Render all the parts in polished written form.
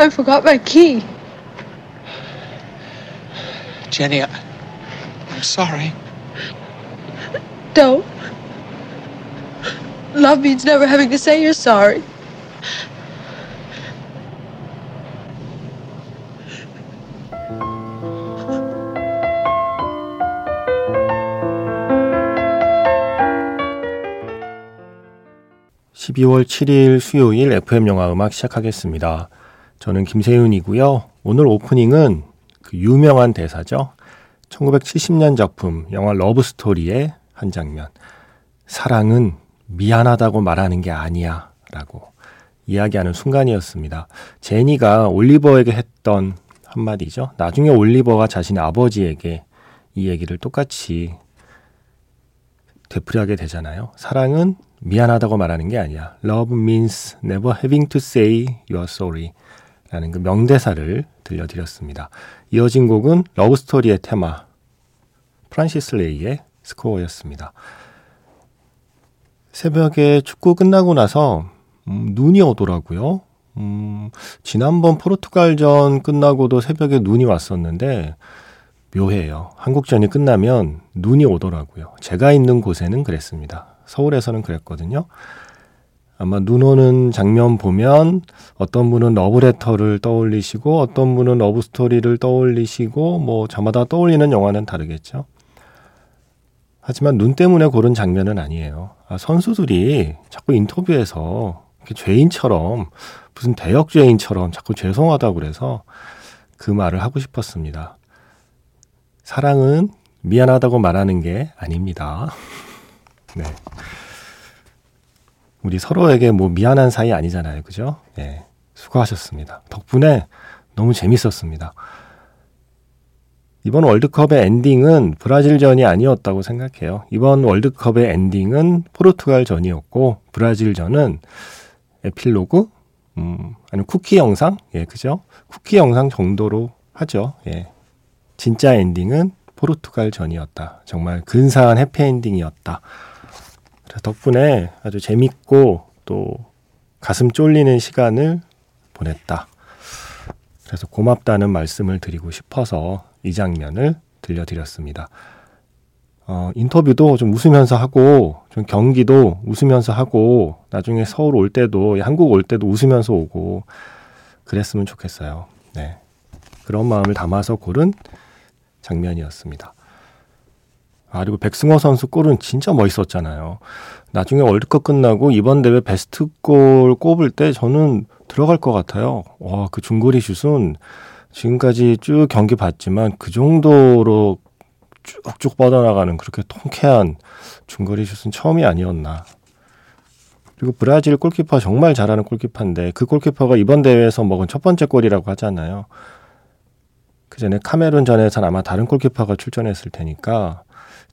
I forgot my key. Jenny, I'm sorry. Don't. Love means never having to say you're sorry. (12월 7일) 수요일 FM영화음악 시작하겠습니다. 저는 김세윤이고요. 오늘 오프닝은 그 유명한 대사죠. 1970년 작품 영화 러브스토리의 한 장면. 사랑은 미안하다고 말하는 게 아니야 라고 이야기하는 순간이었습니다. 제니가 올리버에게 했던 한마디죠. 나중에 올리버가 자신의 아버지에게 이 얘기를 똑같이 되풀이하게 되잖아요. 사랑은 미안하다고 말하는 게 아니야. Love means never having to say you're sorry 라는 그 명대사를 들려드렸습니다. 이어진 곡은 러브스토리의 테마 프란시스 레이의 스코어였습니다. 새벽에 축구 끝나고 나서 눈이 오더라고요. 지난번 포르투갈전 끝나고도 새벽에 눈이 왔었는데 묘해요. 한국전이 끝나면 눈이 오더라고요. 제가 있는 곳에는 그랬습니다. 서울에서는 그랬거든요. 아마 눈 오는 장면 보면 어떤 분은 러브레터를 떠올리시고 어떤 분은 러브스토리를 떠올리시고 뭐 저마다 떠올리는 영화는 다르겠죠. 하지만 눈 때문에 고른 장면은 아니에요. 선수들이 자꾸 인터뷰에서 이렇게 죄인처럼 무슨 대역죄인처럼 자꾸 죄송하다고 그래서 그 말을 하고 싶었습니다. 사랑은 미안하다고 말하는 게 아닙니다. 네. 우리 서로에게 뭐 미안한 사이 아니잖아요. 그죠? 네. 수고하셨습니다. 덕분에 너무 재밌었습니다. 이번 월드컵의 엔딩은 브라질전이 아니었다고 생각해요. 이번 월드컵의 엔딩은 포르투갈전이었고 브라질전은 에필로그? 아니면 쿠키 영상? 예, 그죠? 쿠키 영상 정도로 하죠. 예. 진짜 엔딩은 포르투갈전이었다. 정말 근사한 해피엔딩이었다. 덕분에 아주 재밌고 또 가슴 쫄리는 시간을 보냈다. 그래서 고맙다는 말씀을 드리고 싶어서 이 장면을 들려드렸습니다. 인터뷰도 좀 웃으면서 하고 좀 경기도 웃으면서 하고 나중에 서울 올 때도 한국 올 때도 웃으면서 오고 그랬으면 좋겠어요. 네, 그런 마음을 담아서 고른 장면이었습니다. 아, 그리고 백승호 선수 골은 진짜 멋있었잖아요. 나중에 월드컵 끝나고 이번 대회 베스트 골 꼽을 때 저는 들어갈 것 같아요. 와, 그 중거리 슛은 지금까지 쭉 경기 봤지만 그 정도로 쭉쭉 뻗어나가는 그렇게 통쾌한 중거리 슛은 처음이 아니었나. 그리고 브라질 골키퍼 정말 잘하는 골키퍼인데 그 골키퍼가 이번 대회에서 먹은 첫 번째 골이라고 하잖아요. 그 전에 카메룬전에선 아마 다른 골키퍼가 출전했을 테니까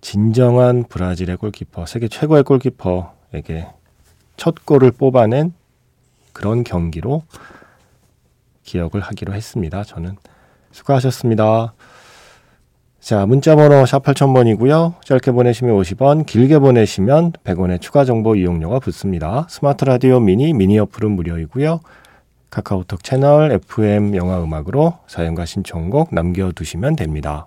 진정한 브라질의 골키퍼, 세계 최고의 골키퍼에게 첫 골을 뽑아낸 그런 경기로 기억을 하기로 했습니다. 저는 수고하셨습니다. 자, 문자번호 샵 8000번이고요. 짧게 보내시면 50원, 길게 보내시면 100원의 추가 정보 이용료가 붙습니다. 스마트 라디오 미니 어플은 무료이고요. 카카오톡 채널 FM 영화음악으로 사연과 신청곡 남겨두시면 됩니다.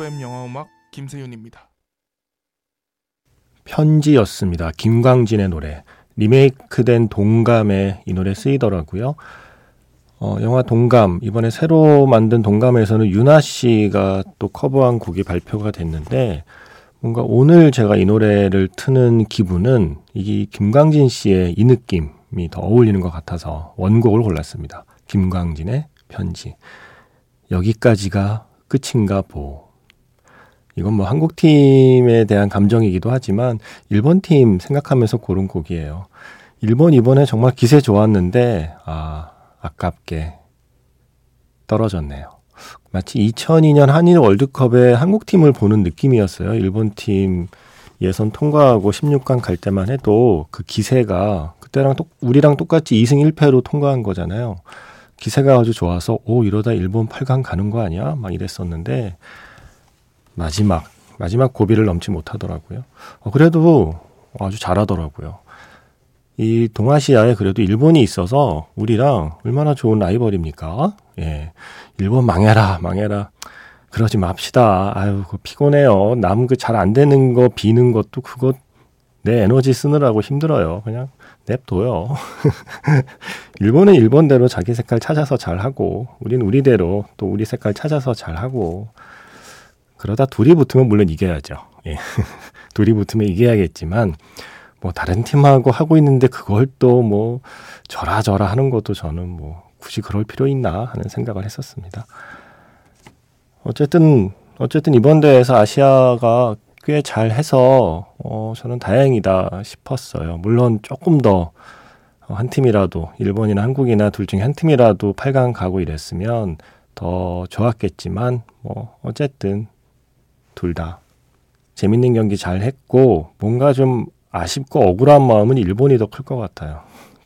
FM 영화음악 김세윤입니다. 편지였습니다. 김광진의 노래. 리메이크된 동감에 이 노래 쓰이더라고요. 영화 동감, 이번에 새로 만든 동감에서는 유나 씨가 또 커버한 곡이 발표가 됐는데 뭔가 오늘 제가 이 노래를 트는 기분은 이 김광진 씨의 이 느낌이 더 어울리는 것 같아서 원곡을 골랐습니다. 김광진의 편지. 여기까지가 끝인가 보. 이건 뭐 한국 팀에 대한 감정이기도 하지만 일본 팀 생각하면서 고른 곡이에요. 일본 이번에 정말 기세 좋았는데 아깝게 떨어졌네요. 마치 2002년 한일 월드컵에 한국 팀을 보는 느낌이었어요. 일본 팀 예선 통과하고 16강 갈 때만 해도 그 기세가 그때랑 우리랑 똑같이 2승 1패로 통과한 거잖아요. 기세가 아주 좋아서 이러다 일본 8강 가는 거 아니야? 막 이랬었는데 마지막 고비를 넘지 못하더라고요. 그래도 아주 잘하더라고요. 이 동아시아에 그래도 일본이 있어서 우리랑 얼마나 좋은 라이벌입니까? 예, 일본 망해라. 그러지 맙시다. 아유, 그거 피곤해요. 남 그 잘 안 되는 거 비는 것도 그거 내 에너지 쓰느라고 힘들어요. 그냥 냅둬요. 일본은 일본대로 자기 색깔 찾아서 잘하고 우린 우리대로 또 우리 색깔 찾아서 잘하고 그러다 둘이 붙으면 물론 이겨야죠. 예. 둘이 붙으면 이겨야겠지만 뭐 다른 팀하고 하고 있는데 그걸 또 뭐 저라 하는 것도 저는 뭐 굳이 그럴 필요 있나 하는 생각을 했었습니다. 어쨌든 이번 대회에서 아시아가 꽤 잘해서 저는 다행이다 싶었어요. 물론 조금 더 한 팀이라도 일본이나 한국이나 둘 중에 한 팀이라도 8강 가고 이랬으면 더 좋았겠지만 뭐 어쨌든 둘 다 재밌는 경기 잘했고 뭔가 좀 아쉽고 억울한 마음은 일본이 더 클 것 같아요.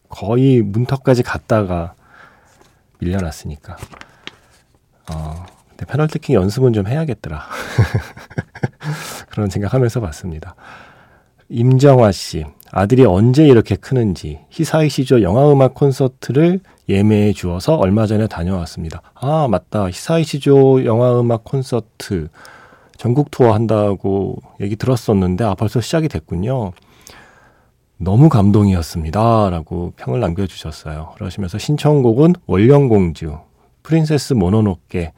거의 문턱까지 갔다가 밀려났으니까. 근데 페널티킥 연습은 좀 해야겠더라. 그런 생각하면서 봤습니다. 임정화 씨, 아들이 언제 이렇게 크는지 히사이시조 영화음악 콘서트를 예매해 주어서 얼마 전에 다녀왔습니다. 아 맞다, 히사이시조 영화음악 콘서트 전국 투어 한다고 얘기 들었었는데 벌써 시작이 됐군요. 너무 감동이었습니다. 라고 평을 남겨주셨어요. 그러시면서 신청곡은 월령공주, 프린세스 모노노케에서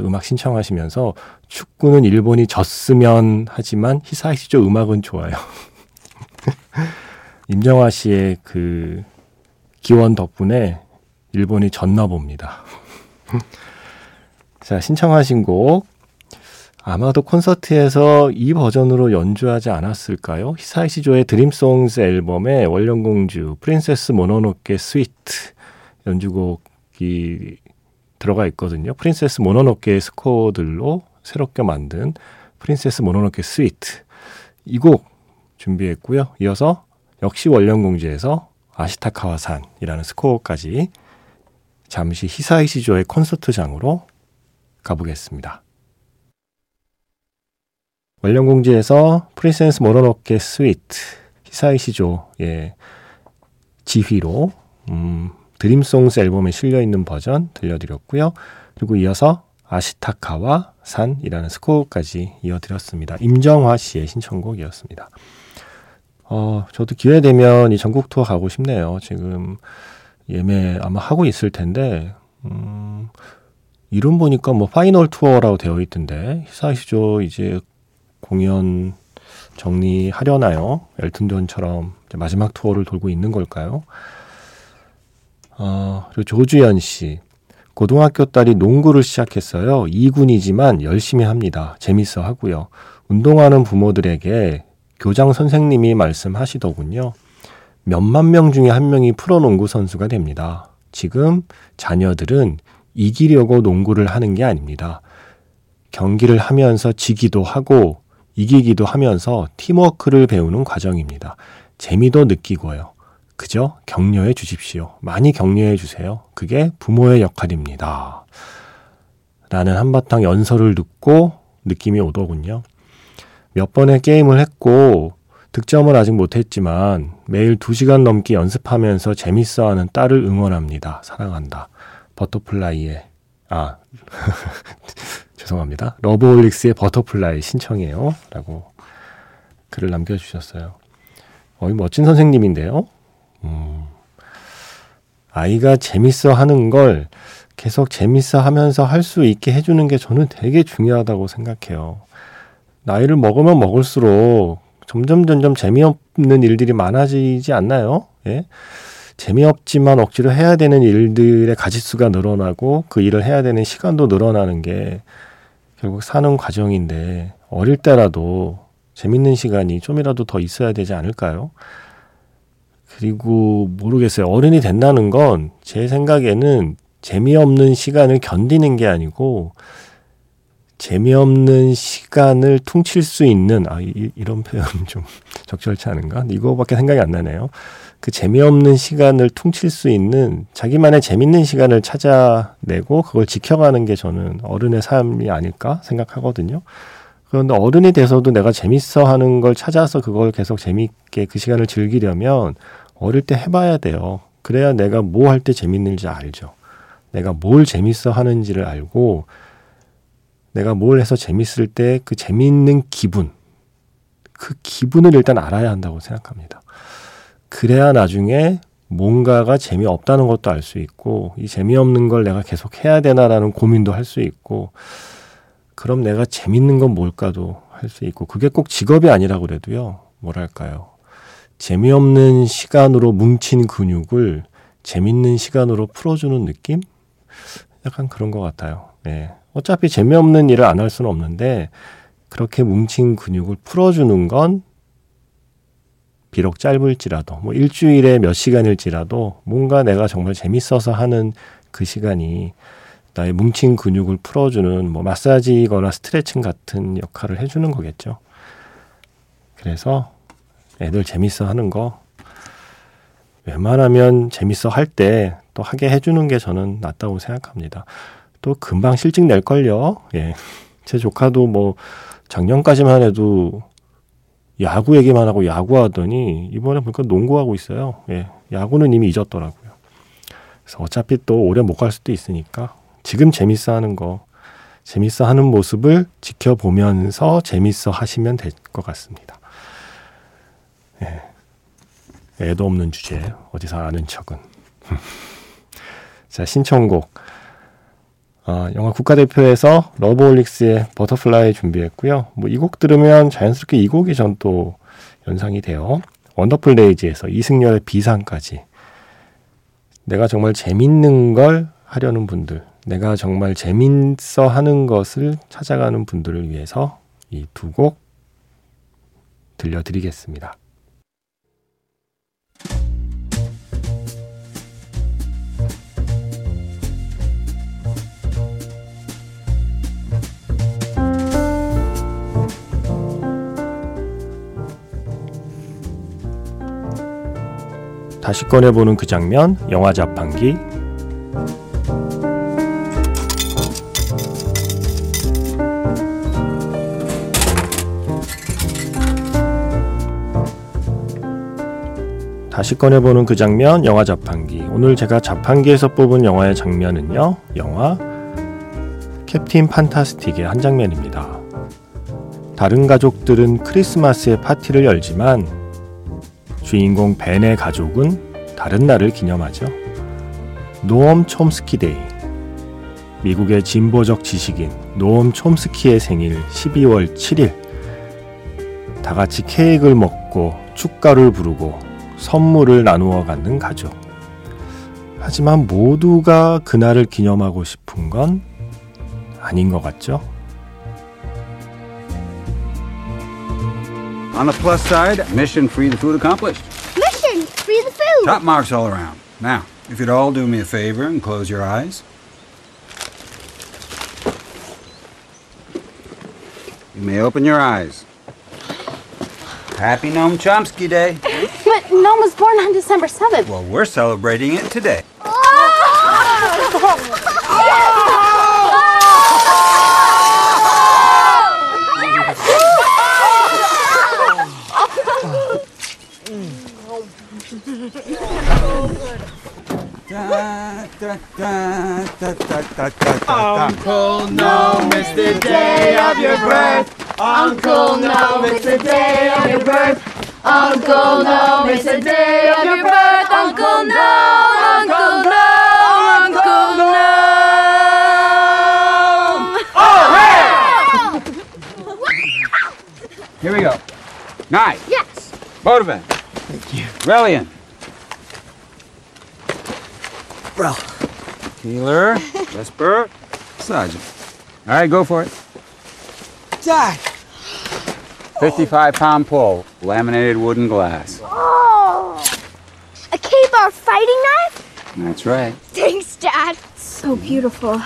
음악 신청하시면서 축구는 일본이 졌으면 하지만 히사이시조 음악은 좋아요. 임정화 씨의 그 기원 덕분에 일본이 졌나 봅니다. 자, 신청하신 곡. 아마도 콘서트에서 이 버전으로 연주하지 않았을까요? 히사이시조의 드림송스 앨범의 월령공주, 프린세스 모노노케 스위트 연주곡이 들어가 있거든요. 프린세스 모노노케의 스코어들로 새롭게 만든 프린세스 모노노케 스위트. 이 곡 준비했고요. 이어서 역시 월령공주에서 아시타카와산이라는 스코어까지 잠시 히사이시조의 콘서트장으로 가보겠습니다. 월령공주에서 프린세스 모노노케 스위트, 히사이시조의 지휘로 드림송스 앨범에 실려있는 버전 들려드렸고요. 그리고 이어서 아시타카와 산이라는 스코어까지 이어드렸습니다. 임정화 씨의 신청곡이었습니다. 저도 기회되면 이 전국 투어 가고 싶네요. 지금 예매 아마 하고 있을 텐데 이름 보니까 뭐 파이널 투어라고 되어 있던데 히사이시조 이제 공연 정리하려나요? 엘튼 존처럼 마지막 투어를 돌고 있는 걸까요? 그리고 조주연 씨. 고등학교 딸이 농구를 시작했어요. 2군이지만 열심히 합니다. 재밌어 하고요. 운동하는 부모들에게 교장 선생님이 말씀하시더군요. 몇만 명 중에 한 명이 프로농구 선수가 됩니다. 지금 자녀들은 이기려고 농구를 하는 게 아닙니다. 경기를 하면서 지기도 하고 이기기도 하면서 팀워크를 배우는 과정입니다. 재미도 느끼고요. 그저 격려해 주십시오. 많이 격려해 주세요. 그게 부모의 역할입니다. 라는 한바탕 연설을 듣고 느낌이 오더군요. 몇 번의 게임을 했고 득점은 아직 못했지만 매일 2시간 넘게 연습하면서 재밌어하는 딸을 응원합니다. 사랑한다. 버터플라이의 죄송합니다. 러브홀릭스의 버터플라이 신청해요. 라고 글을 남겨주셨어요. 이 멋진 선생님인데요. 아이가 재밌어 하는 걸 계속 재밌어 하면서 할 수 있게 해주는 게 저는 되게 중요하다고 생각해요. 나이를 먹으면 먹을수록 점점 재미없는 일들이 많아지지 않나요? 예. 재미없지만 억지로 해야 되는 일들의 가짓수가 늘어나고 그 일을 해야 되는 시간도 늘어나는 게 결국 사는 과정인데 어릴 때라도 재밌는 시간이 좀이라도 더 있어야 되지 않을까요? 그리고 모르겠어요. 어른이 된다는 건 제 생각에는 재미없는 시간을 견디는 게 아니고 재미없는 시간을 퉁칠 수 있는 이런 표현 좀 적절치 않은가? 이거밖에 생각이 안 나네요. 그 재미없는 시간을 퉁칠 수 있는 자기만의 재밌는 시간을 찾아내고 그걸 지켜가는 게 저는 어른의 삶이 아닐까 생각하거든요. 그런데 어른이 돼서도 내가 재밌어하는 걸 찾아서 그걸 계속 재밌게 그 시간을 즐기려면 어릴 때 해봐야 돼요. 그래야 내가 뭐 할 때 재밌는지 알죠. 내가 뭘 재밌어하는지를 알고 내가 뭘 해서 재밌을 때 그 재밌는 기분, 그 기분을 일단 알아야 한다고 생각합니다. 그래야 나중에 뭔가가 재미없다는 것도 알 수 있고 이 재미없는 걸 내가 계속 해야 되나라는 고민도 할 수 있고 그럼 내가 재밌는 건 뭘까도 할 수 있고 그게 꼭 직업이 아니라 그래도요. 뭐랄까요. 재미없는 시간으로 뭉친 근육을 재밌는 시간으로 풀어주는 느낌? 약간 그런 것 같아요. 네. 어차피 재미없는 일을 안 할 수는 없는데 그렇게 뭉친 근육을 풀어주는 건 비록 짧을지라도 뭐 일주일에 몇 시간일지라도 뭔가 내가 정말 재밌어서 하는 그 시간이 나의 뭉친 근육을 풀어주는 뭐 마사지거나 스트레칭 같은 역할을 해주는 거겠죠. 그래서 애들 재밌어 하는 거 웬만하면 재밌어 할 때 또 하게 해주는 게 저는 낫다고 생각합니다. 또 금방 실직 낼걸요. 예. 제 조카도 뭐 작년까지만 해도 야구 얘기만 하고 야구하더니 이번에 보니까 농구하고 있어요. 예. 야구는 이미 잊었더라고요. 그래서 어차피 또 오래 못 갈 수도 있으니까 지금 재밌어 하는 거, 재밌어 하는 모습을 지켜보면서 재밌어 하시면 될 것 같습니다. 예. 애도 없는 주제, 어디서 아는 척은. 자, 신청곡. 영화 국가대표에서 러브홀릭스의 버터플라이 준비했고요. 이 곡 들으면 자연스럽게 이 곡이 전 또 연상이 돼요. 원더풀 데이즈에서 이승열의 비상까지. 내가 정말 재밌는 걸 하려는 분들, 내가 정말 재밌어 하는 것을 찾아가는 분들을 위해서 이 두 곡 들려드리겠습니다. 다시 꺼내보는 그 장면, 영화 자판기. 다시 꺼내보는 그 장면, 영화 자판기. 오늘 제가 자판기에서 뽑은 영화의 장면은요, 영화 캡틴 판타스틱의 한 장면입니다. 다른 가족들은 크리스마스의 파티를 열지만 주인공 벤의 가족은 다른 날을 기념하죠. 노엄 촘스키 데이. 미국의 진보적 지식인 노엄 촘스키의 생일 12월 7일. 다 같이 케이크를 먹고 축가를 부르고 선물을 나누어 갖는 가족. 하지만 모두가 그날을 기념하고 싶은 건 아닌 것 같죠? On the plus side, mission free the food accomplished. Mission free the food. Top marks all around. Now, if you'd all do me a favor and close your eyes. You may open your eyes. Happy Noam Chomsky Day. But Noam was born on December 7th. Well, we're celebrating it today. Oh! Oh! Uncle Noam, it's the day of your birth. Uncle Noam, it's the day of your birth. Uncle Noam, it's the day of your birth. Uncle Noam, Uncle Noam, Uncle Noam. All right! Here we go. Knife. Yes. Motivate. Thank you. Reliant. Bro. Healer. Vesper. Sergeant. All right, go for it. Die. 55-pound pole. Laminated wooden glass. Oh. A K-bar fighting knife? That's right. Thanks, Dad. So beautiful.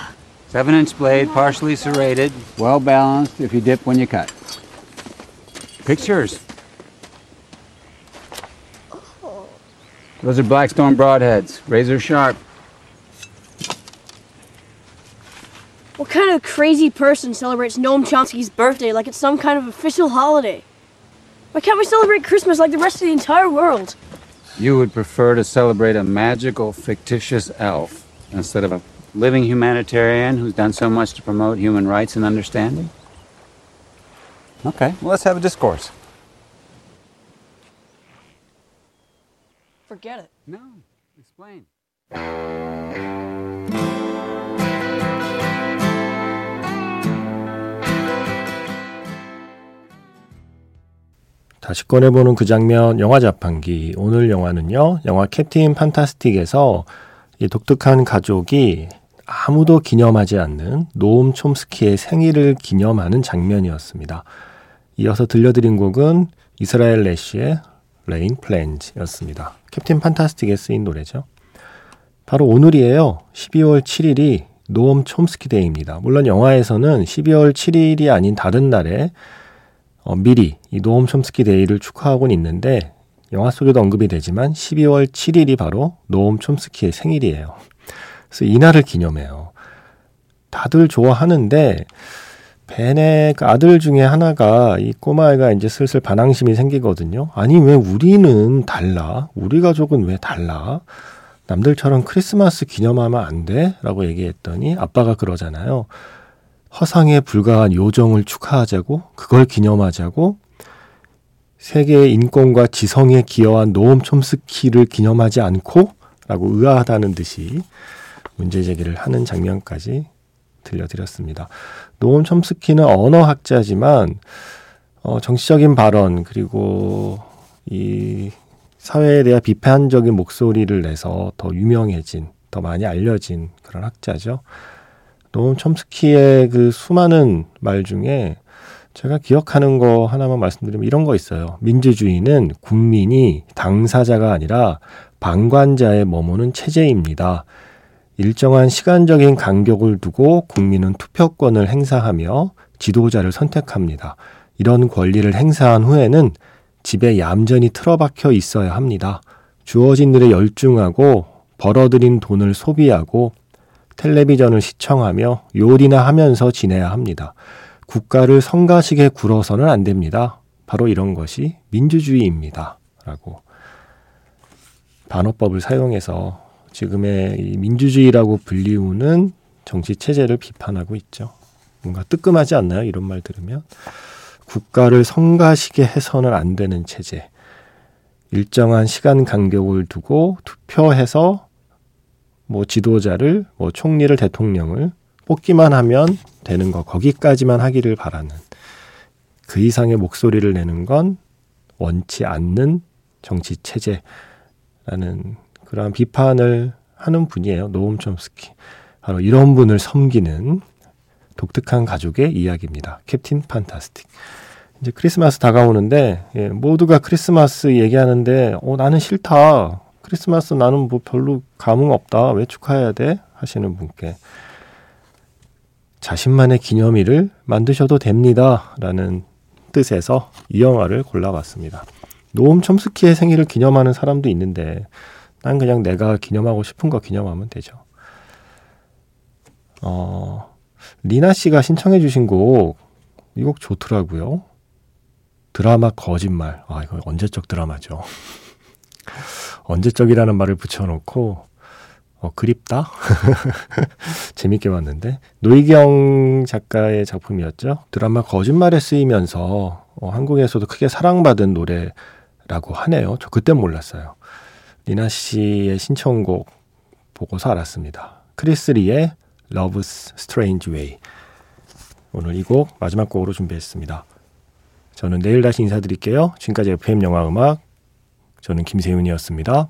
7-inch blade, partially serrated, well balanced if you dip when you cut. Pictures. Oh. Those are Blackstone broadheads, razor sharp. What kind of crazy person celebrates Noam Chomsky's birthday like it's some kind of official holiday? Why can't we celebrate Christmas like the rest of the entire world? You would prefer to celebrate a magical, fictitious elf instead of a living humanitarian who's done so much to promote human rights and understanding? Okay, well, let's have a discourse. Forget it. No, explain. 다시 꺼내보는 그 장면, 영화 자판기. 오늘 영화는요, 영화 캡틴 판타스틱에서 이 독특한 가족이 아무도 기념하지 않는 노움 촘스키의 생일을 기념하는 장면이었습니다. 이어서 들려드린 곡은 이스라엘 래쉬의 레인 플랜즈였습니다. 캡틴 판타스틱에 쓰인 노래죠. 바로 오늘이에요. 12월 7일이 노움 촘스키 데이입니다. 물론 영화에서는 12월 7일이 아닌 다른 날에 미리 이 노움 촘스키 데이를 축하하고는 있는데 영화 속에도 언급이 되지만 12월 7일이 바로 노움 촘스키의 생일이에요. 그래서 이날을 기념해요. 다들 좋아하는데 벤의 그 아들 중에 하나가 이 꼬마애가 이제 슬슬 반항심이 생기거든요. 아니 왜 우리는 달라? 우리 가족은 왜 달라? 남들처럼 크리스마스 기념하면 안 돼? 라고 얘기했더니 아빠가 그러잖아요. 허상에 불과한 요정을 축하하자고 그걸 기념하자고 세계의 인권과 지성에 기여한 노엄 촘스키를 기념하지 않고 라고 의아하다는 듯이 문제 제기를 하는 장면까지 들려드렸습니다. 노엄 촘스키는 언어학자지만 정치적인 발언 그리고 이 사회에 대한 비판적인 목소리를 내서 더 유명해진, 더 많이 알려진 그런 학자죠. 노엄 촘스키의 그 수많은 말 중에 제가 기억하는 거 하나만 말씀드리면 이런 거 있어요. 민주주의는 국민이 당사자가 아니라 방관자에 머무는 체제입니다. 일정한 시간적인 간격을 두고 국민은 투표권을 행사하며 지도자를 선택합니다. 이런 권리를 행사한 후에는 집에 얌전히 틀어박혀 있어야 합니다. 주어진 일에 열중하고 벌어들인 돈을 소비하고 텔레비전을 시청하며 요리나 하면서 지내야 합니다. 국가를 성가시게 굴어서는 안 됩니다. 바로 이런 것이 민주주의입니다. 라고 반어법을 사용해서 지금의 이 민주주의라고 불리우는 정치체제를 비판하고 있죠. 뭔가 뜨끔하지 않나요? 이런 말 들으면. 국가를 성가시게 해서는 안 되는 체제. 일정한 시간 간격을 두고 투표해서 지도자를, 총리를, 대통령을 뽑기만 하면 되는 거, 거기까지만 하기를 바라는 그 이상의 목소리를 내는 건 원치 않는 정치체제라는 그러한 비판을 하는 분이에요. 노움 촘스키. 바로 이런 분을 섬기는 독특한 가족의 이야기입니다. 캡틴 판타스틱. 이제 크리스마스 다가오는데 모두가 크리스마스 얘기하는데 나는 싫다. 크리스마스 나는 별로 감흥 없다. 왜 축하해야 돼? 하시는 분께 자신만의 기념일을 만드셔도 됩니다. 라는 뜻에서 이 영화를 골라봤습니다. 노움 촘스키의 생일을 기념하는 사람도 있는데 난 그냥 내가 기념하고 싶은 거 기념하면 되죠. 리나 씨가 신청해 주신 곡, 이 곡 좋더라고요. 드라마 거짓말. 아, 이거 언제적 드라마죠. 언제적이라는 말을 붙여놓고 그립다? 재밌게 봤는데 노희경 작가의 작품이었죠. 드라마 거짓말에 쓰이면서 한국에서도 크게 사랑받은 노래라고 하네요. 저 그땐 몰랐어요. 리나 씨의 신청곡 보고서 알았습니다. 크리스 리의 Love's Strange Way. 오늘 이 곡 마지막 곡으로 준비했습니다. 저는 내일 다시 인사드릴게요. 지금까지 FM영화음악, 저는 김세윤이었습니다.